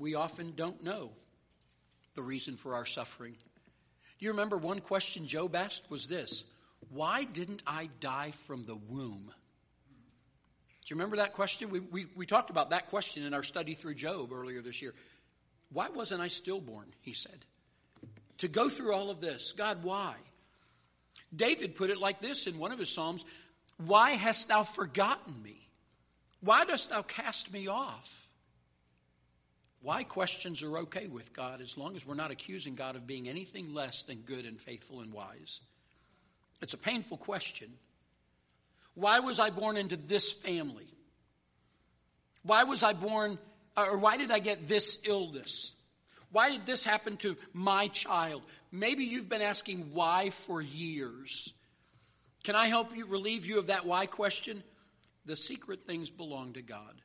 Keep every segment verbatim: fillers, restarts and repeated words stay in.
we often don't know the reason for our suffering. Do you remember one question Job asked was this: why didn't I die from the womb? Do you remember that question? We, we, we talked about that question in our study through Job earlier this year. Why wasn't I stillborn, he said. To go through all of this, God, why? David put it like this in one of his Psalms: why hast thou forgotten me? Why dost thou cast me off? Why questions are okay with God, as long as we're not accusing God of being anything less than good and faithful and wise. It's a painful question. Why was I born into this family? Why was I born, or why did I get this illness? Why did this happen to my child? Maybe you've been asking why for years. Can I help you, relieve you of that why question? The secret things belong to God.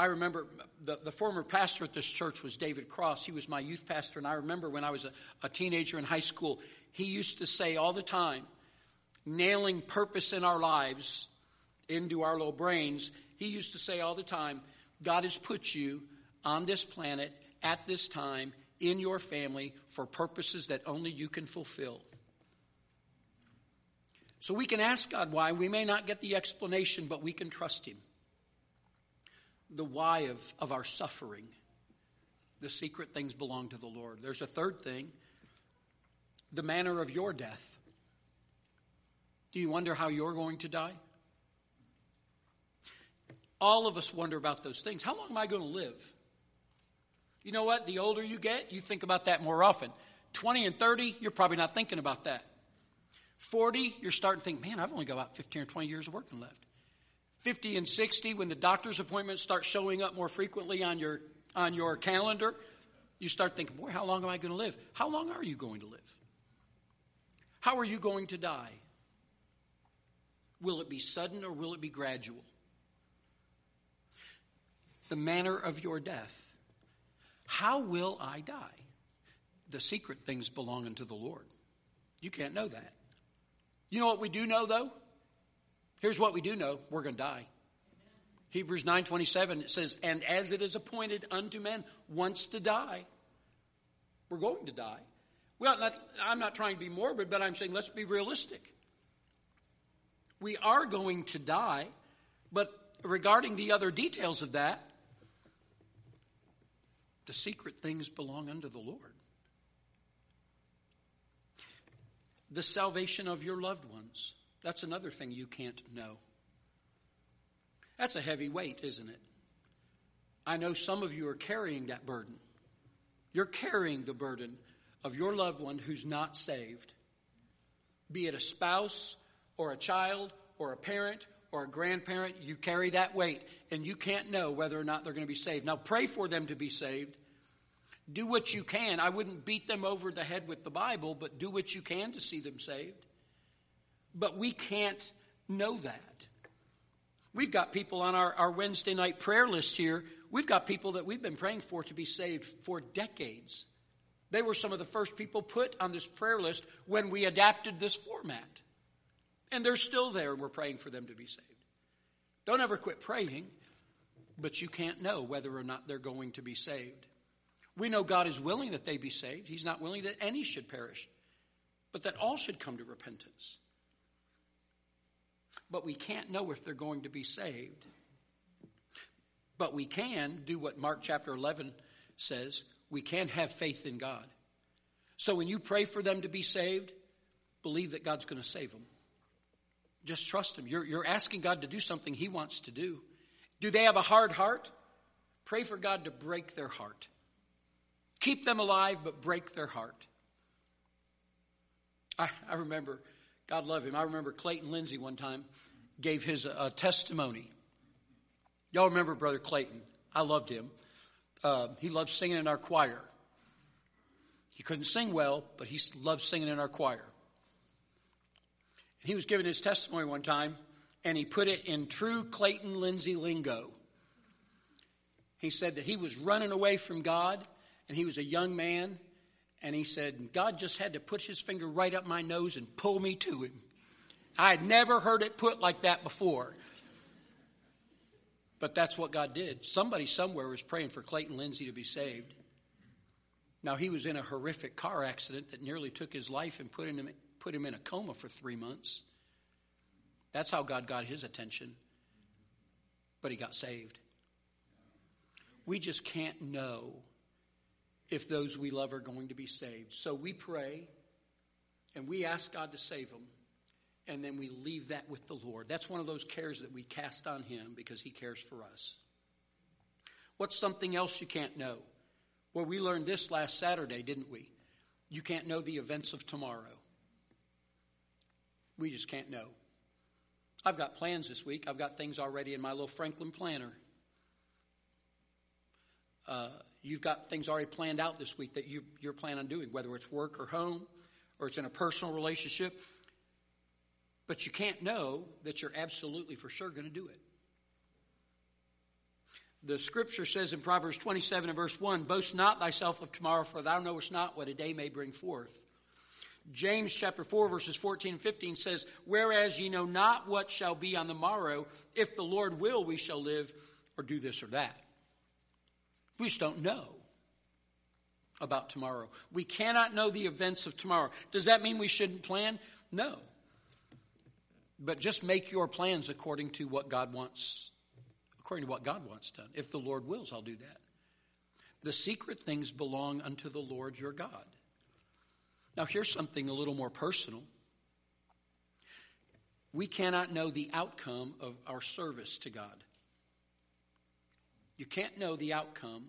I remember the, the former pastor at this church was David Cross. He was my youth pastor, and I remember when I was a, a teenager in high school, he used to say all the time, nailing purpose in our lives into our little brains, he used to say all the time, God has put you on this planet at this time in your family for purposes that only you can fulfill. So we can ask God why. We may not get the explanation, but we can trust him. The why of, of our suffering. The secret things belong to the Lord. There's a third thing: the manner of your death. Do you wonder how you're going to die? All of us wonder about those things. How long am I going to live? You know what? The older you get, you think about that more often. twenty and thirty, you're probably not thinking about that. forty, you're starting to think, man, I've only got about fifteen or twenty years of working left. fifty and sixty, when the doctor's appointments start showing up more frequently on your on your calendar, you start thinking, boy, how long am I going to live? How long are you going to live? How are you going to die? Will it be sudden or will it be gradual? The manner of your death. How will I die? The secret things belong unto the Lord. You can't know that. You know what we do know, though? Here's what we do know. We're going to die. Amen. Hebrews nine twenty-seven, it says, and as it is appointed unto men once to die, we're going to die. Well, not, I'm not trying to be morbid, but I'm saying let's be realistic. We are going to die, but regarding the other details of that, the secret things belong unto the Lord. The salvation of your loved ones. That's another thing you can't know. That's a heavy weight, isn't it? I know some of you are carrying that burden. You're carrying the burden of your loved one who's not saved, be it a spouse or a child or a parent or a grandparent. You carry that weight, and you can't know whether or not they're going to be saved. Now, pray for them to be saved. Do what you can. I wouldn't beat them over the head with the Bible, but do what you can to see them saved. But we can't know that. We've got people on our, our Wednesday night prayer list here. We've got people that we've been praying for to be saved for decades. They were some of the first people put on this prayer list when we adapted this format. And they're still there, and we're praying for them to be saved. Don't ever quit praying, but you can't know whether or not they're going to be saved. We know God is willing that they be saved. He's not willing that any should perish, but that all should come to repentance. But we can't know if they're going to be saved. But we can do what Mark chapter eleven says. We can have faith in God. So when you pray for them to be saved, believe that God's going to save them. Just trust him. You're, you're asking God to do something he wants to do. Do they have a hard heart? Pray for God to break their heart. Keep them alive, but break their heart. I, I remember... God love him. I remember Clayton Lindsay one time gave his uh, testimony. Y'all remember Brother Clayton? I loved him. Uh, he loved singing in our choir. He couldn't sing well, but he loved singing in our choir. He was giving his testimony one time, and he put it in true Clayton Lindsay lingo. He said that he was running away from God, and he was a young man. And he said, God just had to put his finger right up my nose and pull me to him. I had never heard it put like that before. But that's what God did. Somebody somewhere was praying for Clayton Lindsay to be saved. Now, he was in a horrific car accident that nearly took his life and put him, put him in a coma for three months. That's how God got his attention. But he got saved. We just can't know if those we love are going to be saved. So we pray and we ask God to save them. And then we leave that with the Lord. That's one of those cares that we cast on him because he cares for us. What's something else you can't know? Well, we learned this last Saturday, didn't we? You can't know the events of tomorrow. We just can't know. I've got plans this week. I've got things already in my little Franklin planner. Uh, you've got things already planned out this week that you, you're planning on doing, whether it's work or home or it's in a personal relationship. But you can't know that you're absolutely for sure going to do it. The scripture says in Proverbs twenty-seven and verse one, boast not thyself of tomorrow, for thou knowest not what a day may bring forth. James chapter four verses fourteen and fifteen says, whereas ye know not what shall be on the morrow, if the Lord will, we shall live or do this or that. We just don't know about tomorrow. We cannot know the events of tomorrow. Does that mean we shouldn't plan? No. But just make your plans according to what God wants, according to what God wants done. If the Lord wills, I'll do that. The secret things belong unto the Lord your God. Now, here's something a little more personal. We cannot know the outcome of our service to God. You can't know the outcome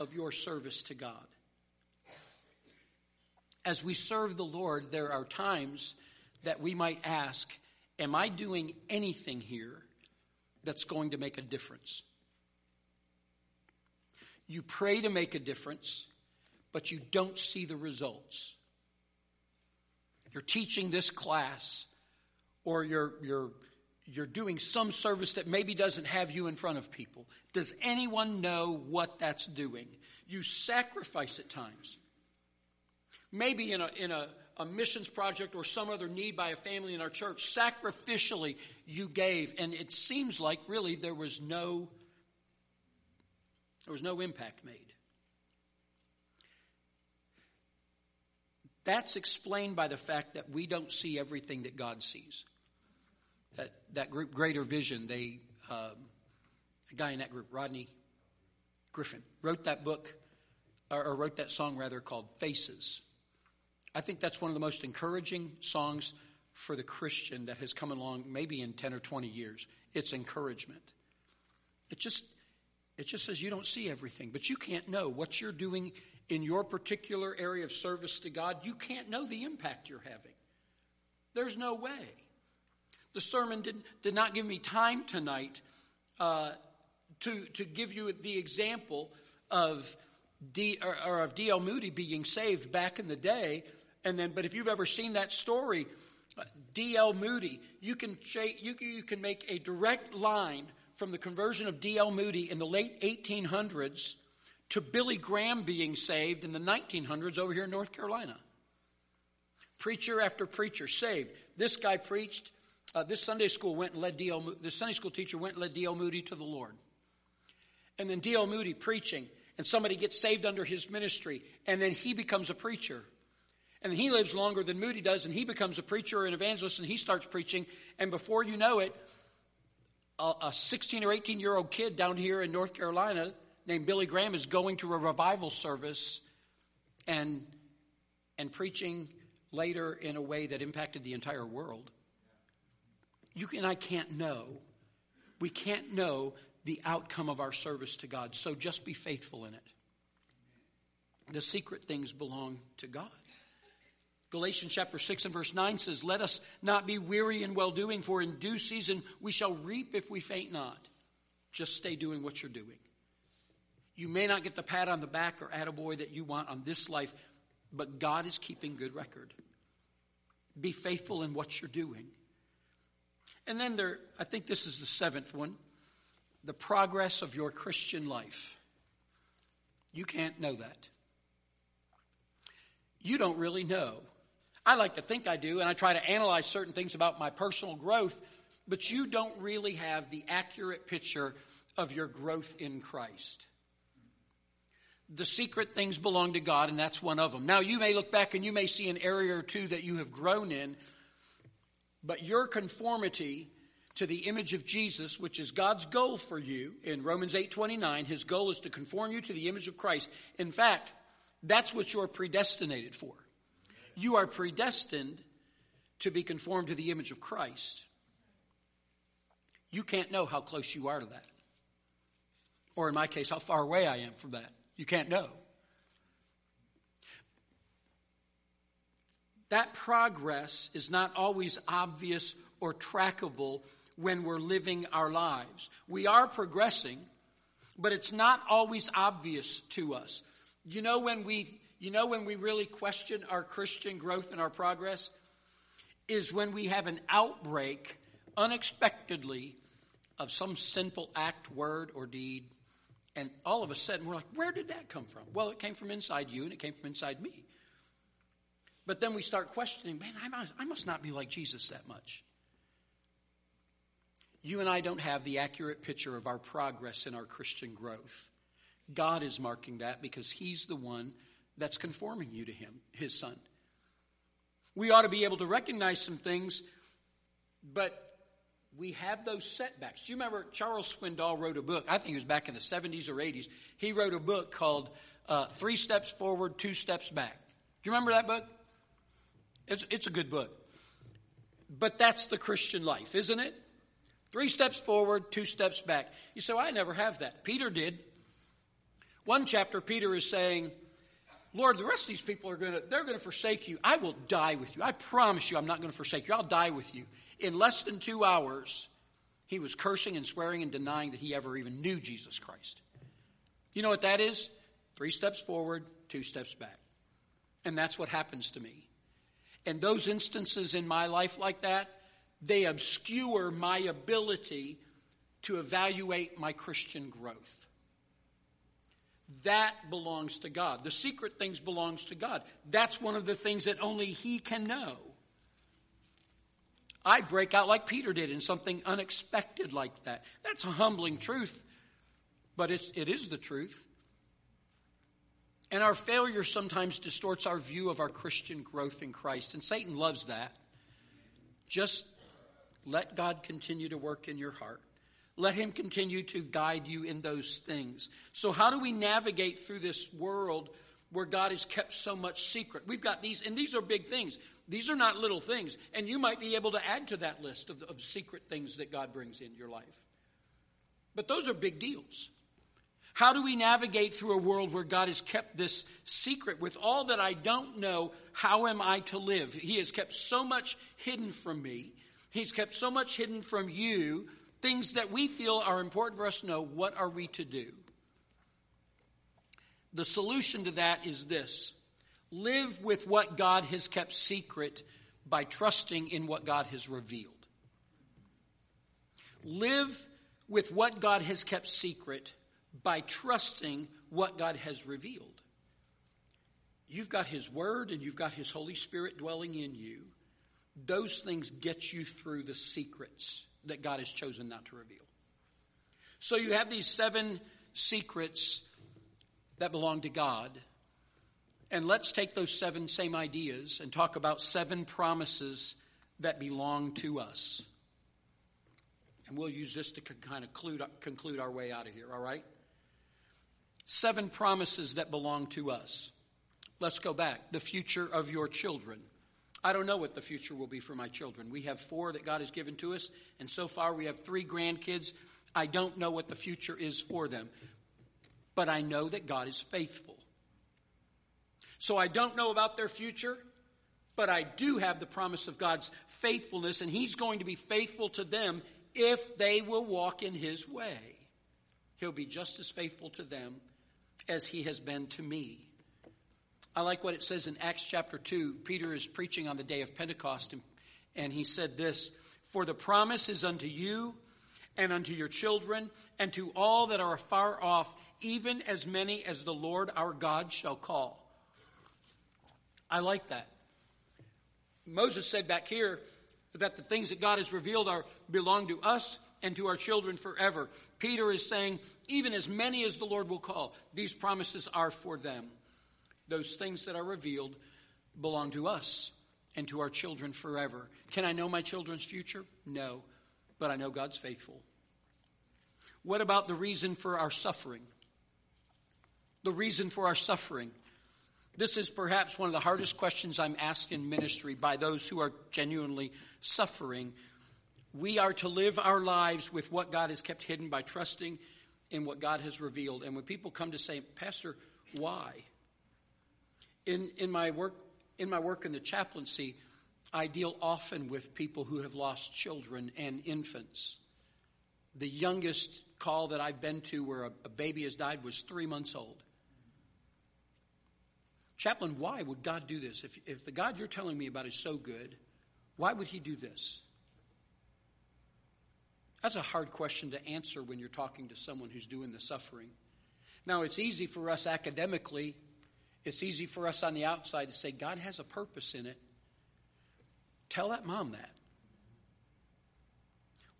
of your service to God. As we serve the Lord, there are times that we might ask, am I doing anything here that's going to make a difference? You pray to make a difference, but you don't see the results. You're teaching this class, or you're you're you're doing some service that maybe doesn't have you in front of people. Does anyone know what that's doing? You sacrifice at times. Maybe in a in a a missions project or some other need by a family in our church, sacrificially you gave, and it seems like really there was no there was no impact made. That's explained by the fact that we don't see everything that God sees. That that group, Greater Vision, they um, a guy in that group, Rodney Griffin, wrote that book or, or wrote that song rather called Faces. I think that's one of the most encouraging songs for the Christian that has come along maybe in ten or twenty years. It's encouragement. It just it just says you don't see everything, but you can't know what you're doing in your particular area of service to God. You can't know the impact you're having. There's no way. The sermon did, did not give me time tonight uh, to, to give you the example of D, or, or of D L Moody being saved back in the day. And then, but if you've ever seen that story, D L Moody, you can you you can make a direct line from the conversion of D L Moody in the late eighteen hundreds to Billy Graham being saved in the nineteen hundreds over here in North Carolina. Preacher after preacher saved. This guy preached. Uh, this Sunday school went and led D L. This Sunday school teacher went and led D L Moody to the Lord. And then D L Moody preaching, and somebody gets saved under his ministry, and then he becomes a preacher. And he lives longer than Moody does, and he becomes a preacher or an evangelist, and he starts preaching. And before you know it, a, a sixteen or eighteen-year-old kid down here in North Carolina named Billy Graham is going to a revival service and, and preaching later in a way that impacted the entire world. You and I can't know. We can't know the outcome of our service to God. So just be faithful in it. The secret things belong to God. Galatians chapter six and verse nine says, let us not be weary in well-doing, for in due season we shall reap if we faint not. Just stay doing what you're doing. You may not get the pat on the back or attaboy that you want on this life, but God is keeping good record. Be faithful in what you're doing. And then there, I think this is the seventh one, the progress of your Christian life. You can't know that. You don't really know. I like to think I do, and I try to analyze certain things about my personal growth, but you don't really have the accurate picture of your growth in Christ. The secret things belong to God, and that's one of them. Now, you may look back and you may see an area or two that you have grown in, but your conformity to the image of Jesus, which is God's goal for you, in Romans eight twenty-nine, his goal is to conform you to the image of Christ. In fact, that's what you're predestinated for. You are predestined to be conformed to the image of Christ. You can't know how close you are to that. Or in my case, how far away I am from that. You can't know. That progress is not always obvious or trackable when we're living our lives. We are progressing, but it's not always obvious to us. You know when we, you know when we really question our Christian growth and our progress? Is when we have an outbreak unexpectedly of some sinful act, word, or deed. And all of a sudden, we're like, where did that come from? Well, it came from inside you, and it came from inside me. But then we start questioning, man, I must, I must not be like Jesus that much. You and I don't have the accurate picture of our progress in our Christian growth. God is marking that because he's the one that's conforming you to him, his son. We ought to be able to recognize some things, but we have those setbacks. Do you remember Charles Swindoll wrote a book? I think it was back in the seventies or eighties. He wrote a book called uh, Three Steps Forward, Two Steps Back. Do you remember that book? It's, it's a good book. But that's the Christian life, isn't it? Three steps forward, two steps back. You say, well, I never have that. Peter did. One chapter, Peter is saying, Lord, the rest of these people are going to, they're going to forsake you. I will die with you. I promise you I'm not going to forsake you. I'll die with you. In less than two hours, he was cursing and swearing and denying that he ever even knew Jesus Christ. You know what that is? Three steps forward, two steps back. And that's what happens to me. And those instances in my life like that, they obscure my ability to evaluate my Christian growth. That belongs to God. The secret things belongs to God. That's one of the things that only he can know. I break out like Peter did in something unexpected like that. That's a humbling truth, but it's, it is the truth. And our failure sometimes distorts our view of our Christian growth in Christ, and Satan loves that. Just let God continue to work in your heart. Let him continue to guide you in those things. So how do we navigate through this world where God has kept so much secret? We've got these, and these are big things. These are not little things. And you might be able to add to that list of, of secret things that God brings in your life. But those are big deals. How do we navigate through a world where God has kept this secret? With all that I don't know, how am I to live? He has kept so much hidden from me. He's kept so much hidden from you. Things that we feel are important for us to know, what are we to do? The solution to that is this. Live with what God has kept secret by trusting in what God has revealed. Live with what God has kept secret by trusting what God has revealed. You've got his word and you've got his Holy Spirit dwelling in you. Those things get you through the secrets that God has chosen not to reveal. So you have these seven secrets that belong to God. And let's take those seven same ideas and talk about seven promises that belong to us. And we'll use this to kind of conclude our way out of here, all right? Seven promises that belong to us. Let's go back. The future of your children. I don't know what the future will be for my children. We have four that God has given to us, and so far we have three grandkids. I don't know what the future is for them, but I know that God is faithful. So I don't know about their future, but I do have the promise of God's faithfulness, and he's going to be faithful to them if they will walk in his way. He'll be just as faithful to them as he has been to me. I like what it says in Acts chapter two. Peter is preaching on the day of Pentecost, and, and he said this, "For the promise is unto you and unto your children and to all that are afar off, even as many as the Lord our God shall call." I like that. Moses said back here that the things that God has revealed are belong to us and to our children forever. Peter is saying, even as many as the Lord will call, these promises are for them. Those things that are revealed belong to us and to our children forever. Can I know my children's future? No, but I know God's faithful. What about the reason for our suffering? The reason for our suffering. This is perhaps one of the hardest questions I'm asked in ministry by those who are genuinely suffering. We are to live our lives with what God has kept hidden by trusting in what God has revealed. And when people come to say, Pastor, why? In in my work in my work in the chaplaincy, I deal often with people who have lost children and infants. The youngest call that I've been to where a, a baby has died was three months old. Chaplain, why would God do this? If, if the God you're telling me about is so good, why would he do this? That's a hard question to answer when you're talking to someone who's doing the suffering. Now, it's easy for us academically. It's easy for us on the outside to say, God has a purpose in it. Tell that mom that.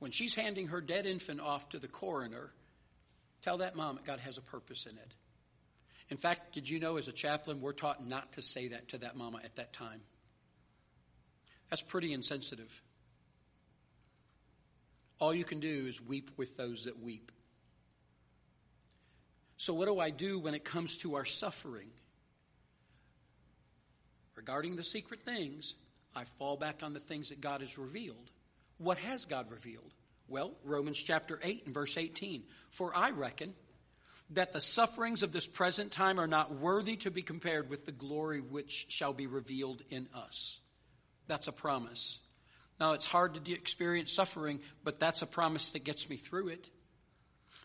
When she's handing her dead infant off to the coroner, tell that mom that God has a purpose in it. In fact, did you know as a chaplain, we're taught not to say that to that mama at that time. That's pretty insensitive. All you can do is weep with those that weep. So what do I do when it comes to our suffering? Regarding the secret things, I fall back on the things that God has revealed. What has God revealed? Well, Romans chapter eight and verse eighteen. For I reckon that the sufferings of this present time are not worthy to be compared with the glory which shall be revealed in us. That's a promise. Now, it's hard to de- experience suffering, but that's a promise that gets me through it.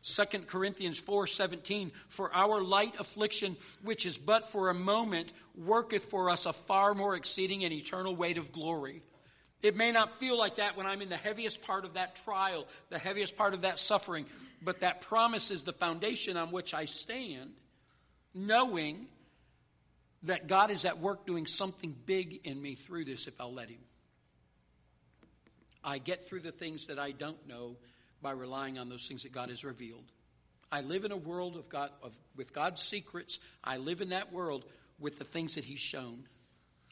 Second Corinthians four seventeen, for our light affliction, which is but for a moment, worketh for us a far more exceeding and eternal weight of glory. It may not feel like that when I'm in the heaviest part of that trial, the heaviest part of that suffering, but that promise is the foundation on which I stand, knowing that God is at work doing something big in me through this if I'll let him. I get through the things that I don't know by relying on those things that God has revealed. I live in a world of God, of, with God's secrets. I live in that world with the things that he's shown.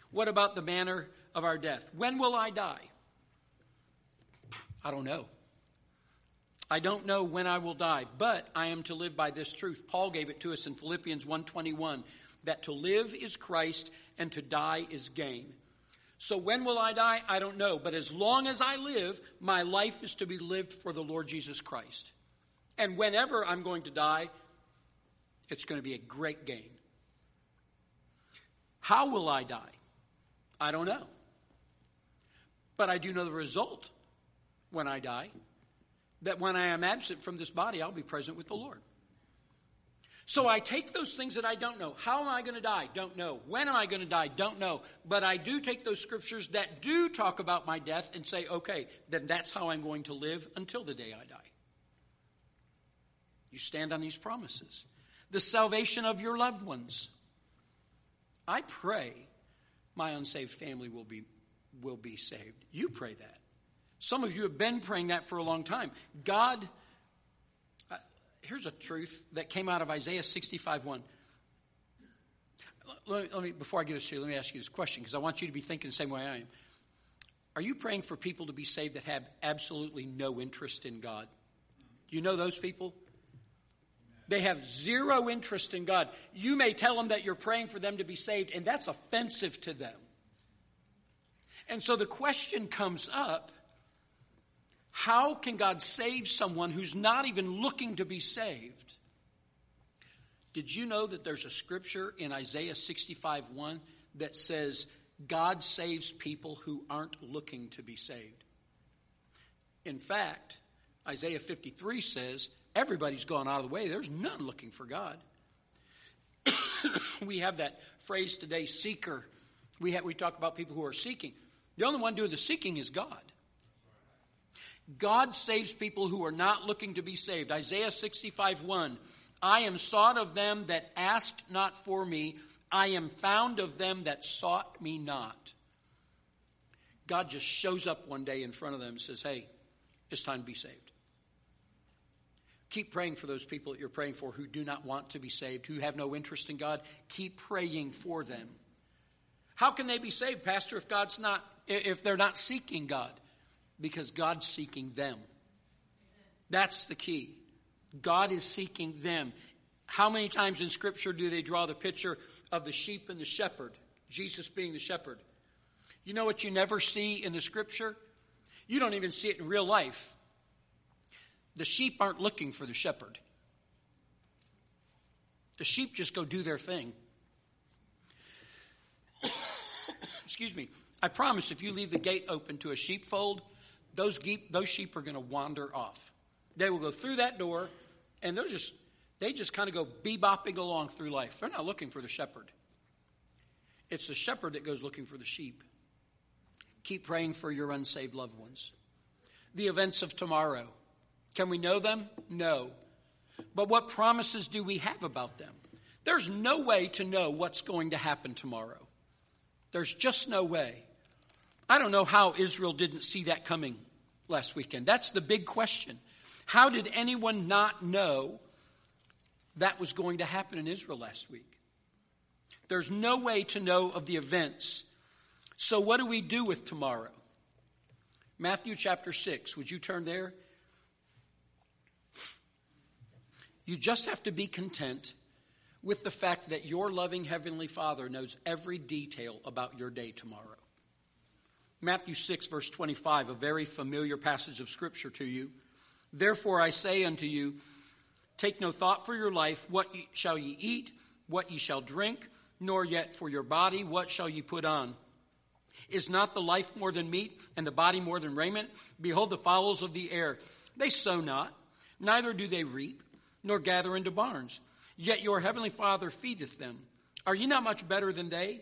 What about the manner of our death? When will I die? I don't know. I don't know when I will die, but I am to live by this truth. Paul gave it to us in Philippians one twenty-one, that to live is Christ and to die is gain. So when will I die? I don't know. But as long as I live, my life is to be lived for the Lord Jesus Christ. And whenever I'm going to die, it's going to be a great gain. How will I die? I don't know. But I do know the result when I die, that when I am absent from this body, I'll be present with the Lord. So I take those things that I don't know. How am I going to die? Don't know. When am I going to die? Don't know. But I do take those scriptures that do talk about my death and say, okay, then that's how I'm going to live until the day I die. You stand on these promises. The salvation of your loved ones. I pray my unsaved family will be will be saved. You pray that. Some of you have been praying that for a long time. God, uh, here's a truth that came out of Isaiah sixty-five one. Let, let me, before I give this to you, let me ask you this question, because I want you to be thinking the same way I am. Are you praying for people to be saved that have absolutely no interest in God? Do you know those people? They have zero interest in God. You may tell them that you're praying for them to be saved, and that's offensive to them. And so the question comes up, how can God save someone who's not even looking to be saved? Did you know that there's a scripture in Isaiah sixty-five one that says God saves people who aren't looking to be saved? In fact, Isaiah fifty-three says, everybody's gone out of the way. There's none looking for God. We have that phrase today, seeker. We have, we talk about people who are seeking. The only one doing the seeking is God. God saves people who are not looking to be saved. Isaiah sixty-five one, I am sought of them that asked not for me. I am found of them that sought me not. God just shows up one day in front of them and says, hey, it's time to be saved. Keep praying for those people that you're praying for who do not want to be saved, who have no interest in God. Keep praying for them. How can they be saved, Pastor, if God's not, if they're not seeking God? Because God's seeking them. That's the key. God is seeking them. How many times in Scripture do they draw the picture of the sheep and the shepherd? Jesus being the shepherd. You know what you never see in the Scripture? You don't even see it in real life. The sheep aren't looking for the shepherd. The sheep just go do their thing. Excuse me. I promise if you leave the gate open to a sheepfold, those geep, those sheep are going to wander off. They will go through that door, and they're just they just kind of go bebopping along through life. They're not looking for the shepherd. It's the shepherd that goes looking for the sheep. Keep praying for your unsaved loved ones. The events of tomorrow. Can we know them? No. But what promises do we have about them? There's no way to know what's going to happen tomorrow. There's just no way. I don't know how Israel didn't see that coming last weekend. That's the big question. How did anyone not know that was going to happen in Israel last week? There's no way to know of the events. So what do we do with tomorrow? Matthew chapter six. Would you turn there? You just have to be content with the fact that your loving Heavenly Father knows every detail about your day tomorrow. Matthew six, verse twenty-five, a very familiar passage of Scripture to you. Therefore I say unto you, take no thought for your life, what ye shall ye eat, what ye shall drink, nor yet for your body, what shall ye put on? Is not the life more than meat, and the body more than raiment? Behold the fowls of the air. They sow not, neither do they reap, nor gather into barns. Yet your heavenly Father feedeth them. Are ye not much better than they?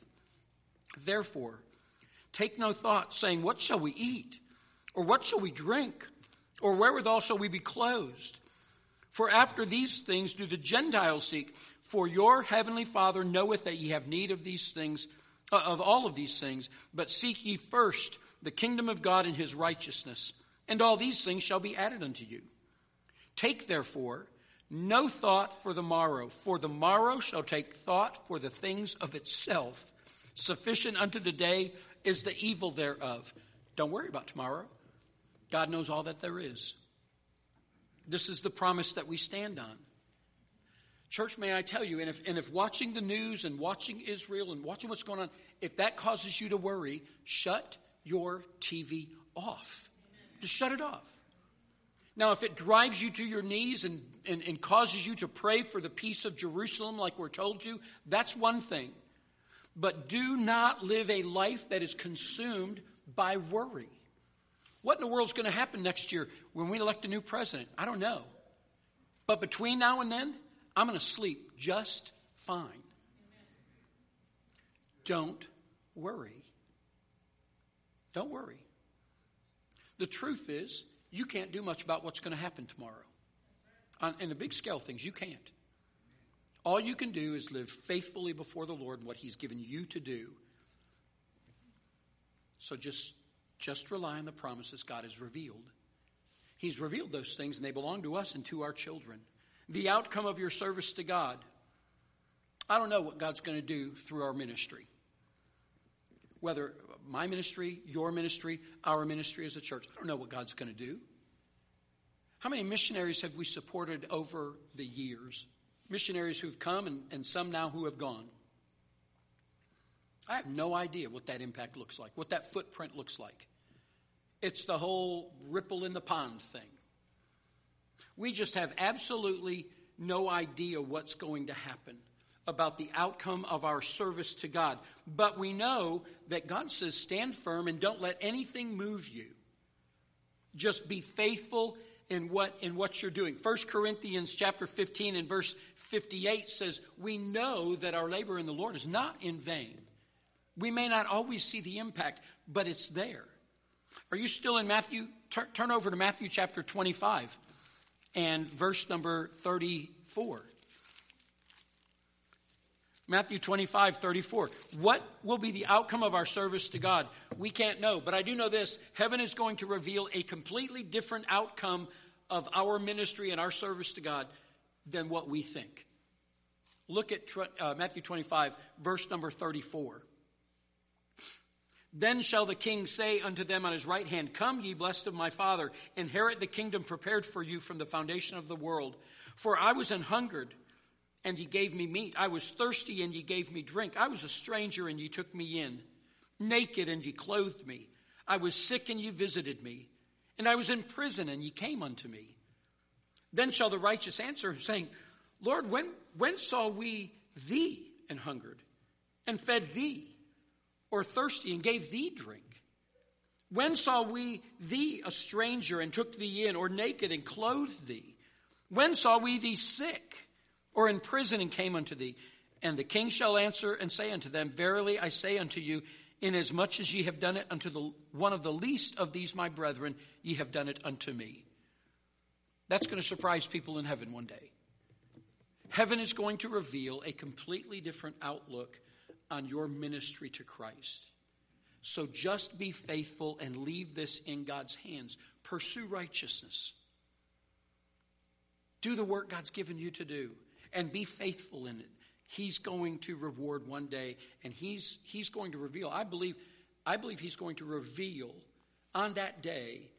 Therefore, take no thought, saying, what shall we eat? Or what shall we drink? Or wherewithal shall we be clothed? For after these things do the Gentiles seek. For your heavenly Father knoweth that ye have need of these things, uh, of all of these things. But seek ye first the kingdom of God and his righteousness, and all these things shall be added unto you. Take, therefore, no thought for the morrow, for the morrow shall take thought for the things of itself. Sufficient unto the day is the evil thereof. Don't worry about tomorrow. God knows all that there is. This is the promise that we stand on. Church, may I tell you, and if, and if watching the news and watching Israel and watching what's going on, if that causes you to worry, shut your T V off. Just shut it off. Now, if it drives you to your knees and, and, and causes you to pray for the peace of Jerusalem like we're told to, that's one thing. But do not live a life that is consumed by worry. What in the world is going to happen next year when we elect a new president? I don't know. But between now and then, I'm going to sleep just fine. Amen. Don't worry. Don't worry. The truth is, you can't do much about what's going to happen tomorrow. On, in the big scale things, you can't. All you can do is live faithfully before the Lord and what he's given you to do. So just, just rely on the promises God has revealed. He's revealed those things, and they belong to us and to our children. The outcome of your service to God. I don't know what God's going to do through our ministry. Whether my ministry, your ministry, our ministry as a church. I don't know what God's going to do. How many missionaries have we supported over the years? Missionaries who've come and, and some now who have gone. I have no idea what that impact looks like, what that footprint looks like. It's the whole ripple in the pond thing. We just have absolutely no idea what's going to happen about the outcome of our service to God. But we know that God says, stand firm and don't let anything move you. Just be faithful in what in what you're doing. First Corinthians chapter fifteen and verse fifty-eight says, we know that our labor in the Lord is not in vain. We may not always see the impact, but it's there. Are you still in Matthew? Tur- turn over to Matthew chapter twenty-five and verse number thirty-four. Matthew twenty-five, thirty-four. What will be the outcome of our service to God? We can't know, but I do know this. Heaven is going to reveal a completely different outcome of our ministry and our service to God than what we think. Look at uh, Matthew twenty-five, verse number thirty-four. Then shall the king say unto them on his right hand, come, ye blessed of my Father, inherit the kingdom prepared for you from the foundation of the world. For I was an hungered, and ye gave me meat. I was thirsty, and ye gave me drink. I was a stranger, and ye took me in. Naked, and ye clothed me. I was sick, and ye visited me. And I was in prison, and ye came unto me. Then shall the righteous answer, saying, Lord, when, when saw we thee an hungered, and fed thee? Or thirsty, and gave thee drink? When saw we thee a stranger, and took thee in? Or naked, and clothed thee? When saw we thee sick, or in prison, and came unto thee? And the king shall answer and say unto them, verily I say unto you, inasmuch as ye have done it unto the one of the least of these my brethren, ye have done it unto me. That's going to surprise people in heaven one day. Heaven is going to reveal a completely different outlook on your ministry to Christ. So just be faithful and leave this in God's hands. Pursue righteousness. Do the work God's given you to do and be faithful in it. He's going to reward one day, and he's he's going to reveal. I believe I believe he's going to reveal on that day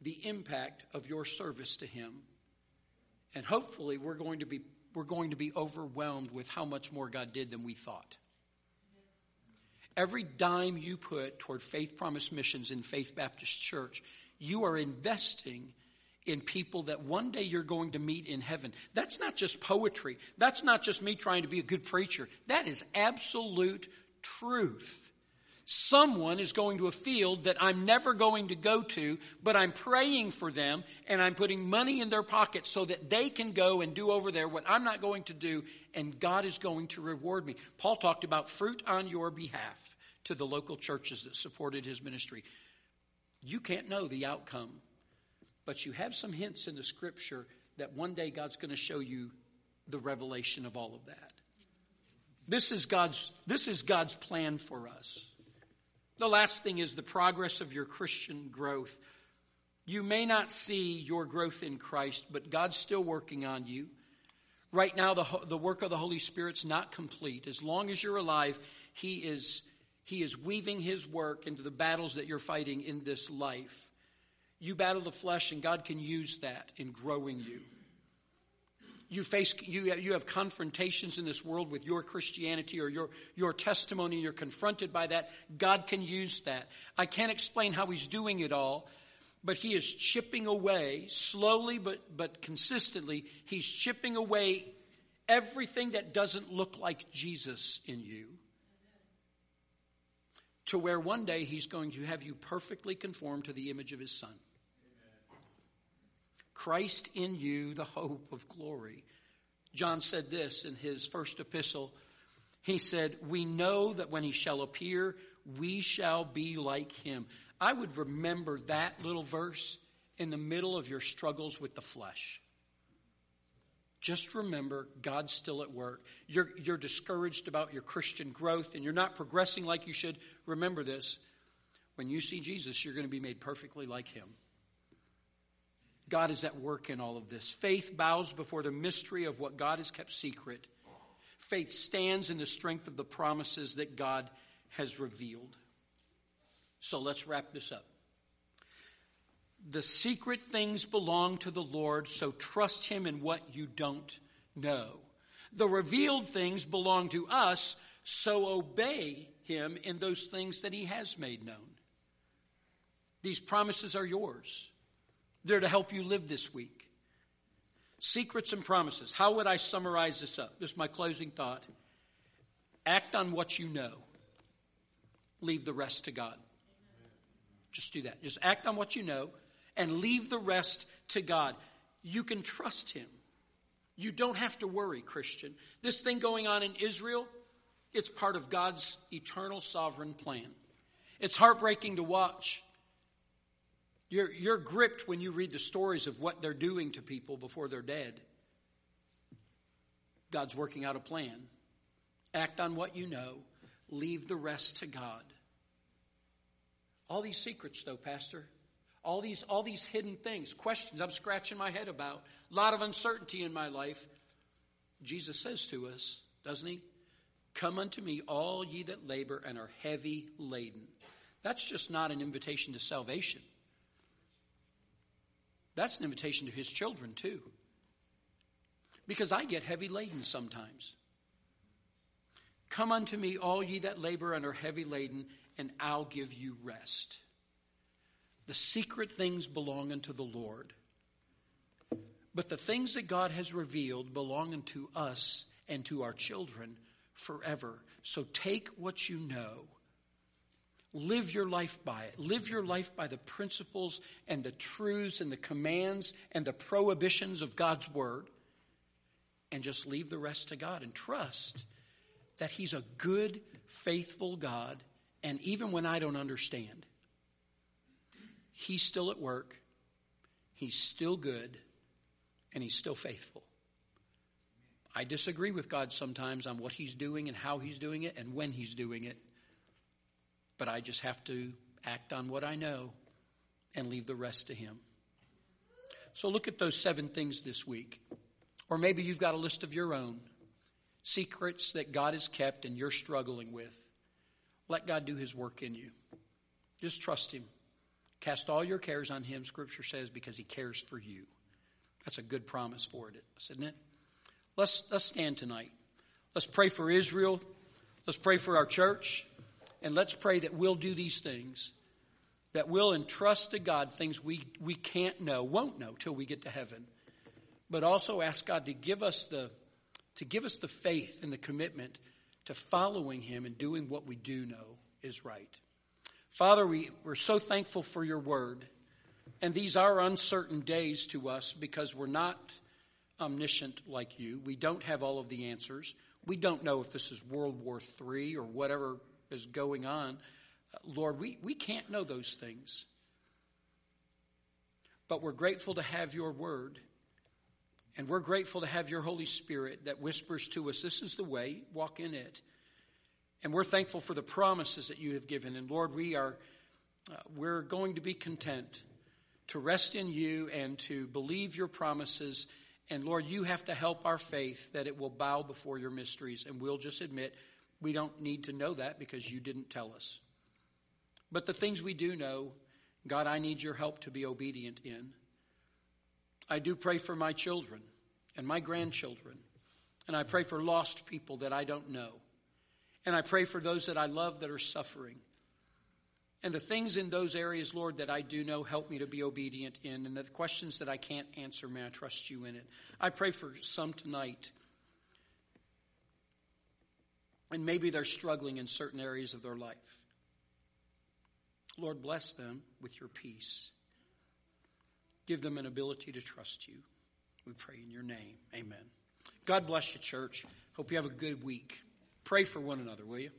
the impact of your service to him. And hopefully we're going to be we're going to be overwhelmed with how much more God did than we thought. Every dime you put toward Faith Promise Missions in Faith Baptist Church, you are investing in people that one day you're going to meet in heaven. That's not just poetry. That's not just me trying to be a good preacher. That is absolute truth. Someone is going to a field that I'm never going to go to, but I'm praying for them, and I'm putting money in their pocket so that they can go and do over there what I'm not going to do, and God is going to reward me. Paul talked about fruit on your behalf to the local churches that supported his ministry. You can't know the outcome, but you have some hints in the scripture that one day God's going to show you the revelation of all of that. This is God's, this is God's plan for us. The last thing is the progress of your Christian growth. You may not see your growth in Christ, but God's still working on you. Right now, the, the work of the Holy Spirit's not complete. As long as you're alive, He is, He is weaving His work into the battles that you're fighting in this life. You battle the flesh, and God can use that in growing you. You face you you have confrontations in this world with your Christianity or your, your testimony, and you're confronted by that. God can use that. I can't explain how He's doing it all, but He is chipping away, slowly but, but consistently, He's chipping away everything that doesn't look like Jesus in you, to where one day He's going to have you perfectly conform to the image of His Son. Christ in you, the hope of glory. John said this in his first epistle. He said, we know that when He shall appear, we shall be like Him. I would remember that little verse in the middle of your struggles with the flesh. Just remember, God's still at work. You're, you're discouraged about your Christian growth and you're not progressing like you should. Remember this. When you see Jesus, you're going to be made perfectly like Him. God is at work in all of this. Faith bows before the mystery of what God has kept secret. Faith stands in the strength of the promises that God has revealed. So let's wrap this up. The secret things belong to the Lord, so trust Him in what you don't know. The revealed things belong to us, so obey Him in those things that He has made known. These promises are yours. They're to help you live this week. Secrets and promises. How would I summarize this up? This is my closing thought. Act on what you know. Leave the rest to God. Just do that. Just act on what you know and leave the rest to God. You can trust him. You don't have to worry, Christian. This thing going on in Israel, it's part of God's eternal sovereign plan. It's heartbreaking to watch. You're, you're gripped when you read the stories of what they're doing to people before they're dead. God's working out a plan. Act on what you know. Leave the rest to God. All these secrets, though, Pastor. All these, all these hidden things, questions I'm scratching my head about. A lot of uncertainty in my life. Jesus says to us, doesn't he? Come unto me, all ye that labor and are heavy laden. That's just not an invitation to salvation. That's an invitation to his children, too. Because I get heavy laden sometimes. Come unto me, all ye that labor and are heavy laden, and I'll give you rest. The secret things belong unto the Lord. But the things that God has revealed belong unto us and to our children forever. So take what you know. Live your life by it. Live your life by the principles and the truths and the commands and the prohibitions of God's word. And just leave the rest to God and trust that he's a good, faithful God. And even when I don't understand, he's still at work, he's still good, and he's still faithful. I disagree with God sometimes on what he's doing and how he's doing it and when he's doing it. But I just have to act on what I know and leave the rest to him. So look at those seven things this week. Or maybe you've got a list of your own. Secrets that God has kept and you're struggling with. Let God do his work in you. Just trust him. Cast all your cares on him, Scripture says, because he cares for you. That's a good promise for it, isn't it? Let's, let's stand tonight. Let's pray for Israel. Let's pray for our church. And let's pray that we'll do these things. That we'll entrust to God things we, we can't know, won't know till we get to heaven. But also ask God to give us the to give us the faith and the commitment to following him and doing what we do know is right. Father, we, we're so thankful for your word. And these are uncertain days to us because we're not omniscient like you. We don't have all of the answers. We don't know if this is World War Three or whatever is going on. Lord, we, we can't know those things. But we're grateful to have your word. And we're grateful to have your Holy Spirit that whispers to us, this is the way, walk in it. And we're thankful for the promises that you have given. And Lord, we are, uh, we're going to be content to rest in you and to believe your promises. And Lord, you have to help our faith that it will bow before your mysteries. And we'll just admit we don't need to know that because you didn't tell us. But the things we do know, God, I need your help to be obedient in. I do pray for my children and my grandchildren. And I pray for lost people that I don't know. And I pray for those that I love that are suffering. And the things in those areas, Lord, that I do know, help me to be obedient in. And the questions that I can't answer, may I trust you in it. I pray for some tonight. And maybe they're struggling in certain areas of their life. Lord, bless them with your peace. Give them an ability to trust you. We pray in your name. Amen. God bless you, church. Hope you have a good week. Pray for one another, will you?